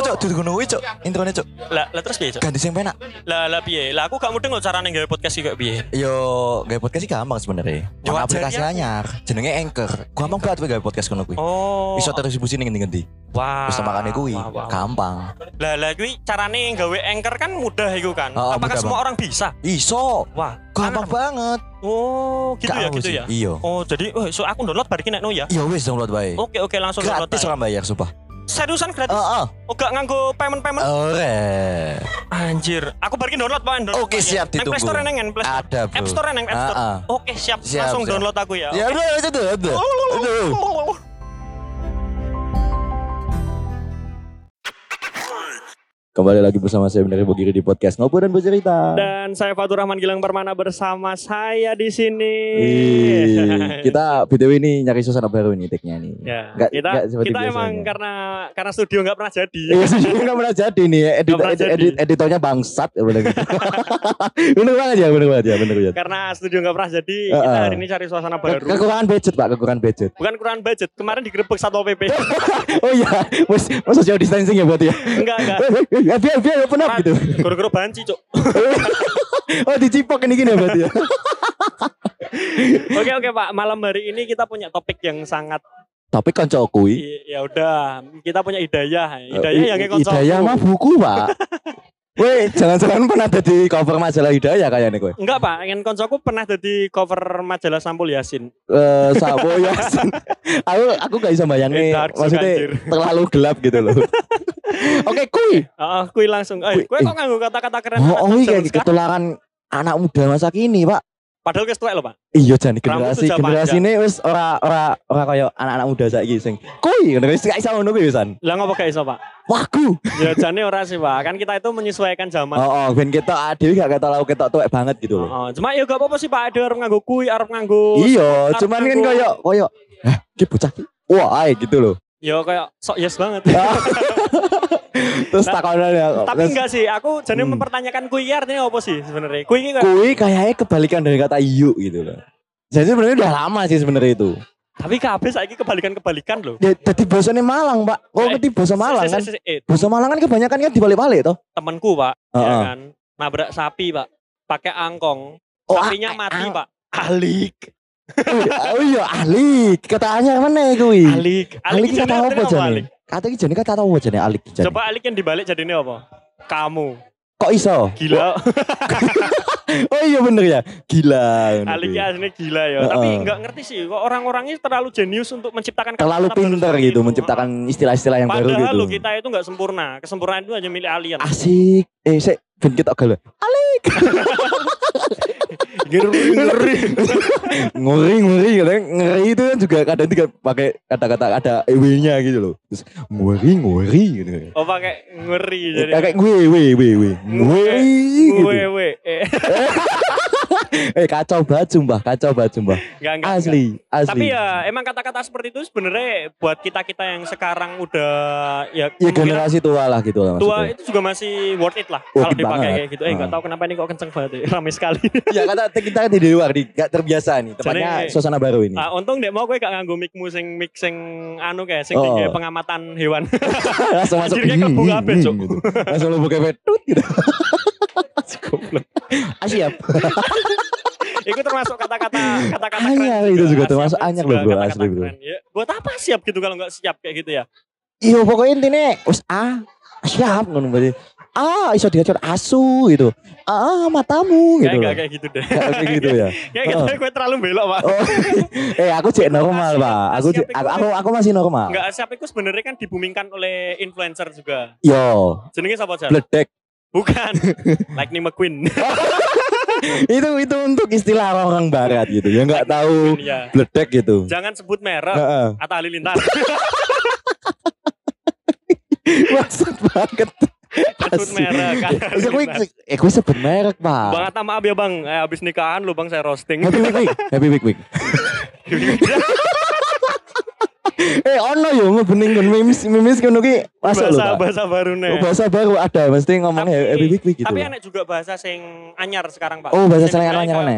Cok, duduk ngono kuwi cok, introne cok. Lah terus piye cok? Ganti sing penak. Lah piye? Lah aku gak mudeng lho carane gawe podcast iki kok piye? Yo, gawe podcast iki gampang sebenarnya. Ono aplikasi anyar, jenenge Anchor. Gampang banget gawe podcast ngono kuwi. Oh. Bisa distribusi ning ngendi-ngendi. Wah. Wis makane kuwi gampang. Lah kuwi carane gawe Anchor kan mudah iku kan. Apakah semua orang bisa? Iso. Wah, gampang banget. Oh, gitu ya. Iya. Oh, jadi so aku download bar iki nekno ya. Iya wis download wae. Oke, langsung download. Gratis ora bayar, sumpah. Seriusan gratis? Gak nganggo payment? Ora. Anjir, aku baru download. Oke, siap ditunggu. Play Store neng, Play Store. Ada, App Store neng, App Store. Oke, siap. Langsung download aku ya. Ya udah, itu tuh. Aduh. Kembali lagi bersama saya Bener Bogiri di podcast Ngobrol dan Bercerita. Dan saya Fatur Rahman Gilang Permana bersama saya di sini. Kita BTW ini nyari suasana baru ini take-nya nih. Ya. Kita emang karena studio enggak pernah jadi. Enggak pernah jadi nih. Editornya bangsat bener gitu. Bener banget ya. Karena studio enggak pernah jadi, kita hari ini cari suasana baru. Kekurangan budget, Pak. Bukan kekurangan budget. Kemarin digerebek Satpol PP. Oh iya, mas social distancing ya buat ya. Enggak. Biar open up gitu. Goro-goro banci, Cuk. Oh, dicipok ini gini ya berarti ya. Oke, Pak. Malam hari ini kita punya topik yang sangat... Topik konco kui? Ya udah, kita punya Hidayah yang konco. Hidayah mah buku, Pak. Weh, jangan-jangan pernah jadi cover majalah Hidayah kayaknya gue. Enggak, Pak. Yang koncoku pernah jadi cover majalah Sampul Yasin. Sampul Yasin. Aku gak bisa bayangin. Maksudnya terlalu gelap gitu loh. Oke, kui. Kui langsung. Kui kok nganggo kata-kata keren. Oh, iya ketularan anak muda masa kini, Pak. Padahal wis tuwek lho, Pak. Iya, jan generasine wis ora kaya anak-anak muda saiki sing. Kui ngono wis gak iso ngono kuwi wisan. Lah ngopo gak iso, Pak? Waku. Ya jane ora sih, Pak. Kan kita itu menyesuaikan zaman. Ben ketok dhewe gak ketok tuwek banget gitu loh. Cuma ya gak apa-apa sih, Pak. Arep nganggo kui, arep nganggo. Iya, cuman kan koyo iki bocah iki. Wah, gitu loh. Ya kayak sok yes banget. Terus takonan ya. Tapi enggak sih, aku jadi mempertanyakan kui artinya apa sih sebenarnya? Kui kayaknya kebalikan dari kata you gitu loh. Jadi sebenarnya udah lama sih sebenarnya itu. Tapi kabeh saiki kebalikan loh. Dadi bosone Malang, Pak. Kok ngerti basa Malang kan? Basa Malang kan kebanyakan kan dibalik-balik toh. Temenku, Pak, ya kan. Nabrak sapi, Pak. Pakai angkong. Sapinya mati, Pak. Alik. Oh iya, alik. Katanya mana kuwi? Alik kata apa jane? Kata iki jane kata apa jane alik jane? Coba alik yang dibalik jadine apa? Kamu. Kok iso? Gila. Oh iya bener ya. Gila. Alik asline gila ya. Tapi enggak ngerti sih kok orang-orangnya terlalu jenius untuk menciptakan kata-kata. Terlalu pintar gitu menciptakan istilah-istilah yang baru gitu. Padahal kita itu enggak sempurna. Kesempurnaan itu hanya milik alien. Asik. Sik ben ketok gelo. Alik. Ngeri itu kan juga kadang juga pakai kata-kata ada ew-nya gitu loh. Terus ngeri gitu. Oh pakai ngeri jadi. Kayak we. Kacau banget sumpah. Asli. Tapi ya emang kata-kata seperti itu sebenarnya buat kita yang sekarang udah ya generasi tua lah gitu lah. Tua itu juga masih worth it lah kalau dipakai kayak gitu. Enggak tahu kenapa ini kok kenceng banget. Ramai sekali. Ya kata kita di luar enggak terbiasa nih. Tempatnya suasana baru ini. Untung dek mau gue gak nganggo mic-mu sing anu kayak sing tinggi pengamatan hewan. Langsung masuk. Jadi kayak kebuka apa, Cuk. Langsung buka petut gitu. Cukup. Siap. Itu termasuk kata-kata anyar itu juga termasuk anyar loh bro asli bro. Buat apa siap gitu kalau nggak siap kayak gitu ya? Iya pokoknya intinya us siap ngono berarti. Iso diajar asu gitu. Matamu gitu. Kayak gitu deh. Kayak gitu ya. Kayak gitu gue terlalu belok, Pak. Aku cek normal, Pak. Aku masih normal. Enggak siap itu sebenarnya kan dibumingkan oleh influencer juga. Yo. Jenenge sapa jan? Bledek. Bukan. Lightning McQueen. itu untuk istilah orang barat gitu ya nggak tahu ya. Bledek gitu jangan sebut merek Atta Halilintar. Maksud banget Takut merek. Gue sebut merek, Bang. Bang Atta, maaf ya, Bang. Abis nikahan lu, Bang, saya roasting. Happy week. Ono yo ngebening kon memes ngono ki masuk lho. Bahasa baru nih. Bahasa baru ada mesti ngomong happy week gitu. Tapi enak juga bahasa sing anyar sekarang, Pak. Oh, bahasa sing anyar meneh.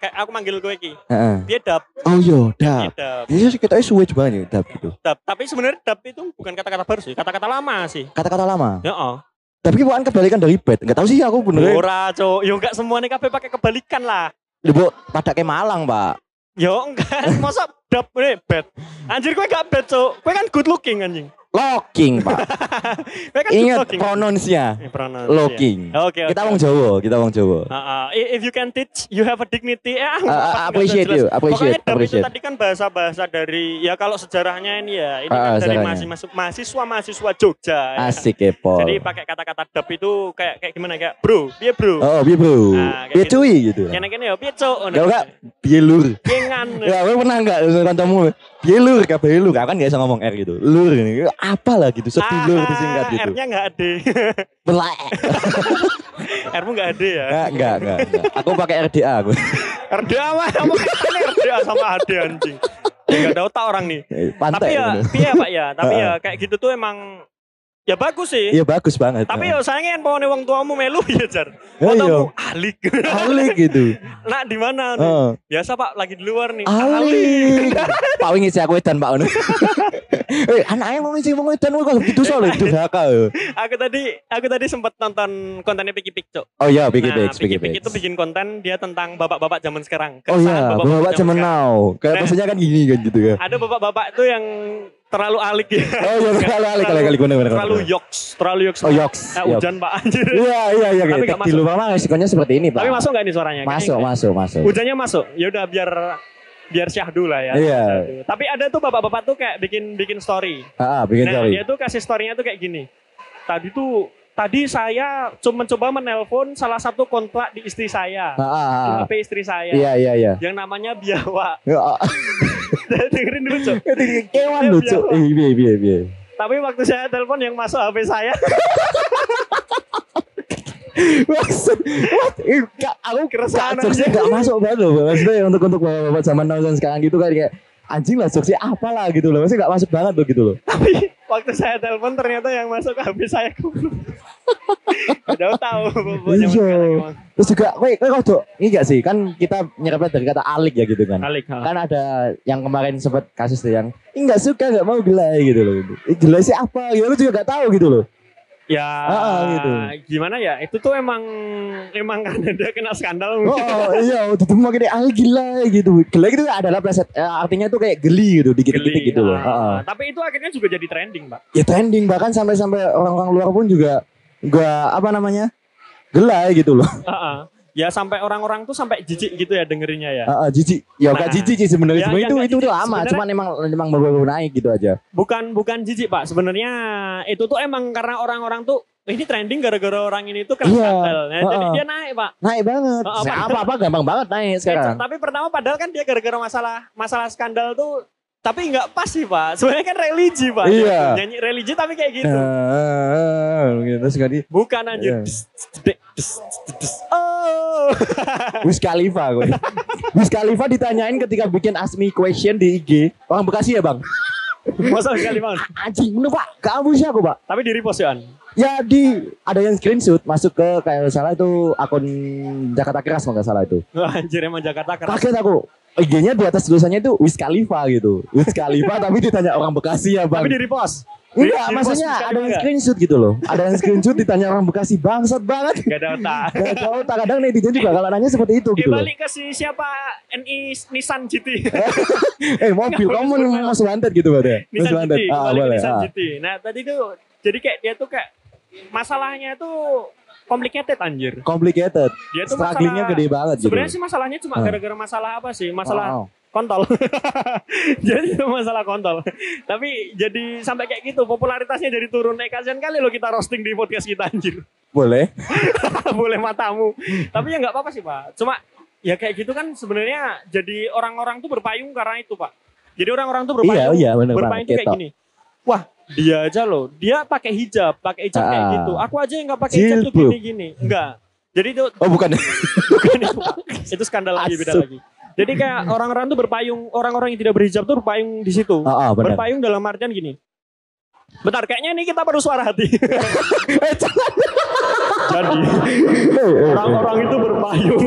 Kayak aku manggil kowe iki. Heeh. Dia dap. Oh yo, dap. Jadi kita suwe coba yo dap gitu. Dap, tapi sebenarnya dap itu bukan kata-kata baru sih, kata-kata lama sih. Kata-kata lama. Heeh. Tapi bukan kebalikan dari bed. Enggak tahu sih aku bener. Ora, Cuk. Yo enggak semuanya kabeh pakai kebalikan lah. Lho, Bu, padake Malang, Pak. Yo enggak, masa dap ini bad. Anjir, gue gak bad, Cuk. Gue kan good looking, anjing. Locking, Pak. Kan ingat pronounce-nya. Locking. Okay. Kita wong Jawa, If you can teach, you have a dignity. Appreciate you. Pokoknya itu tadi kan bahasa-bahasa dari, ya kalau sejarahnya ini ya. Ini kan dari mahasiswa Jogja. Asik ya, Pol. Jadi pakai kata-kata dap itu kayak gimana, kayak bro, biye bro. Oh, biye bro. Biye cuy gitu. Kene-kene ya, biye cuk. Enggak, biye lur. Kengan. Ya, gue pernah enggak kancamu? Biye lur, kabeh lur. Kan enggak bisa ngomong R gitu. Lur ini. Apalah gitu, sedulur disingkat gitu. R-nya gak ada. Belak. R-mu gak ada ya? Enggak. Aku pakai RDA. RDA mah, kamu kaitannya RDA sama AD anjing. Gak ada otak orang nih. Pantai. Tapi ya, iya Pak ya, tapi ya kayak gitu tuh emang, ya bagus sih. Iya bagus banget. Tapi ya sayangnya yang pohonnya wong tuamu melu ya, Jar. Wong alik gitu. Nak di mana nih? Biasa Pak, lagi di luar nih. Alik. Pak wingi sih aku edan Pak. Anaknya mau ngisi mau ngedan kok gitu soalnya itu Dhaka. Aku tadi sempat nonton kontennya Piki Pik, Cuk. Oh iya, Piki Pik itu bikin konten dia tentang bapak-bapak zaman sekarang. Kesan bapak-bapak zaman now. Kayak maksudnya kan gini kan gitu ya. Ada bapak-bapak tuh yang terlalu alik ya. Oh iya, terlalu alik benar. Terlalu yoks. Oh yoks. Hujan Pak anjir. Iya. Tapi enggak masuk. Lubang resikonya seperti ini, Pak. Tapi masuk enggak ini suaranya? Masuk. Hujannya masuk. Ya udah biar syahdu lah ya. Iya. Syahdu. Tapi ada tuh bapak-bapak tuh kayak bikin story. Bikin story. Dia tuh kasih story-nya tuh kayak gini. Tadi saya cuma mencoba menelpon salah satu kontak di istri saya. Di HP istri saya. Iya. Yang namanya Biawa. Dengerin dulu, Cuk. Kewan lu, Cuk. Iya. Tapi waktu saya telepon yang masuk HP saya. Aku keresahan sih gak masuk banget loh. Maksudnya untuk bapak-bapak zaman now sekarang gitu kan kayak anjing lah suksi apalah gitu loh. Maksudnya gak masuk banget loh gitu loh. Tapi waktu saya telepon ternyata yang masuk habis saya kumpul. Udah tahu. Terus juga kok dok ini gak sih kan kita nyerapnya dari kata alik ya gitu kan. Alik. Kan ada yang kemarin sempat kasus tuh yang ini gak suka gak mau gelai gitu loh. Gelai sih apa gitu lu juga gak tahu gitu loh. Ya gitu. Gimana ya itu tuh emang karena dia kena skandal. Iya itu makin gila gitu. Gila itu adalah preset artinya itu kayak geli gitu dikit-dikit gitu loh. Tapi itu akhirnya juga jadi trending, Pak. Ya trending bahkan sampai orang-orang luar pun juga enggak gelai gitu loh. Ya sampai orang-orang tuh sampai jijik gitu ya dengerinnya ya. Jijik. Ya enggak jijik sih sebenarnya. Ya, itu udah lama, cuman emang baru-baru naik gitu aja. Bukan jijik, Pak. Sebenarnya itu tuh emang karena orang-orang tuh ini trending gara-gara orang ini tuh kena skandal. Nah, jadi dia naik, Pak. Naik banget. Apa-apa gampang banget naik sekarang. Tapi pertama padahal kan dia gara-gara masalah skandal tuh tapi enggak pas sih, Pak. Sebenarnya kan religi, Pak. Iya. Nyanyi religi tapi kayak gitu. Bukan anjir. Wiz Khalifa gue. Wiz Khalifa ditanyain ketika bikin Ask Me Question di IG. Orang Bekasi ya, Bang? Masa Wiz Khalifa? Anjing, bener Pak. Kamu sih aku, Pak. Tapi di repost ya, An? Ya, ada yang screenshot masuk ke kayak salah itu akun Jakarta Keras kalau enggak salah itu. Anjir, emang Jakarta Keras. Kaget aku. IG-nya di atas tulisannya itu Wiz Khalifa gitu. Wiz Khalifa tapi ditanya orang Bekasi ya, Bang. Tapi di repost. Enggak, maksudnya ada yang screenshot gitu loh. Ada yang screenshot ditanya orang Bekasi, bangsat banget. Gak ada otak. Kadang netizen juga kalau nanya seperti itu gitu loh. Dibalik ke siapa? NI Nissan GT. Mobil kamu mau sebantet gitu Pak. Nissan GT, balik Nissan GT. Nah tadi tuh, jadi kayak dia tuh kayak, masalahnya tuh complicated anjir. Complicated, dia tuh strugglingnya gede banget gitu. Sebenarnya sih masalahnya cuma gara-gara masalah apa sih? Masalah kontol. Jadi itu masalah kontol. Tapi jadi sampai kayak gitu popularitasnya jadi turun. Kasian kali lo kita roasting di podcast kita anjir. Boleh. Boleh matamu. Tapi ya enggak apa-apa sih, Pak. Cuma ya kayak gitu kan sebenarnya jadi orang-orang tuh berpayung karena itu, Pak. Jadi orang-orang tuh berpayung. Iya, bener, berpayung kayak gini. Wah, Dia aja loh, dia pakai hijab kayak gitu. Aku aja yang nggak pakai hijab tuh gini-gini, enggak. Jadi itu bukan itu, Pak. Itu skandal lagi, beda lagi. Jadi kayak orang-orang tuh berpayung, orang-orang yang tidak berhijab tuh berpayung di situ. Berpayung dalam artian gini. Bentar, kayaknya ini kita perlu suara hati. Jadi orang-orang itu berpayung.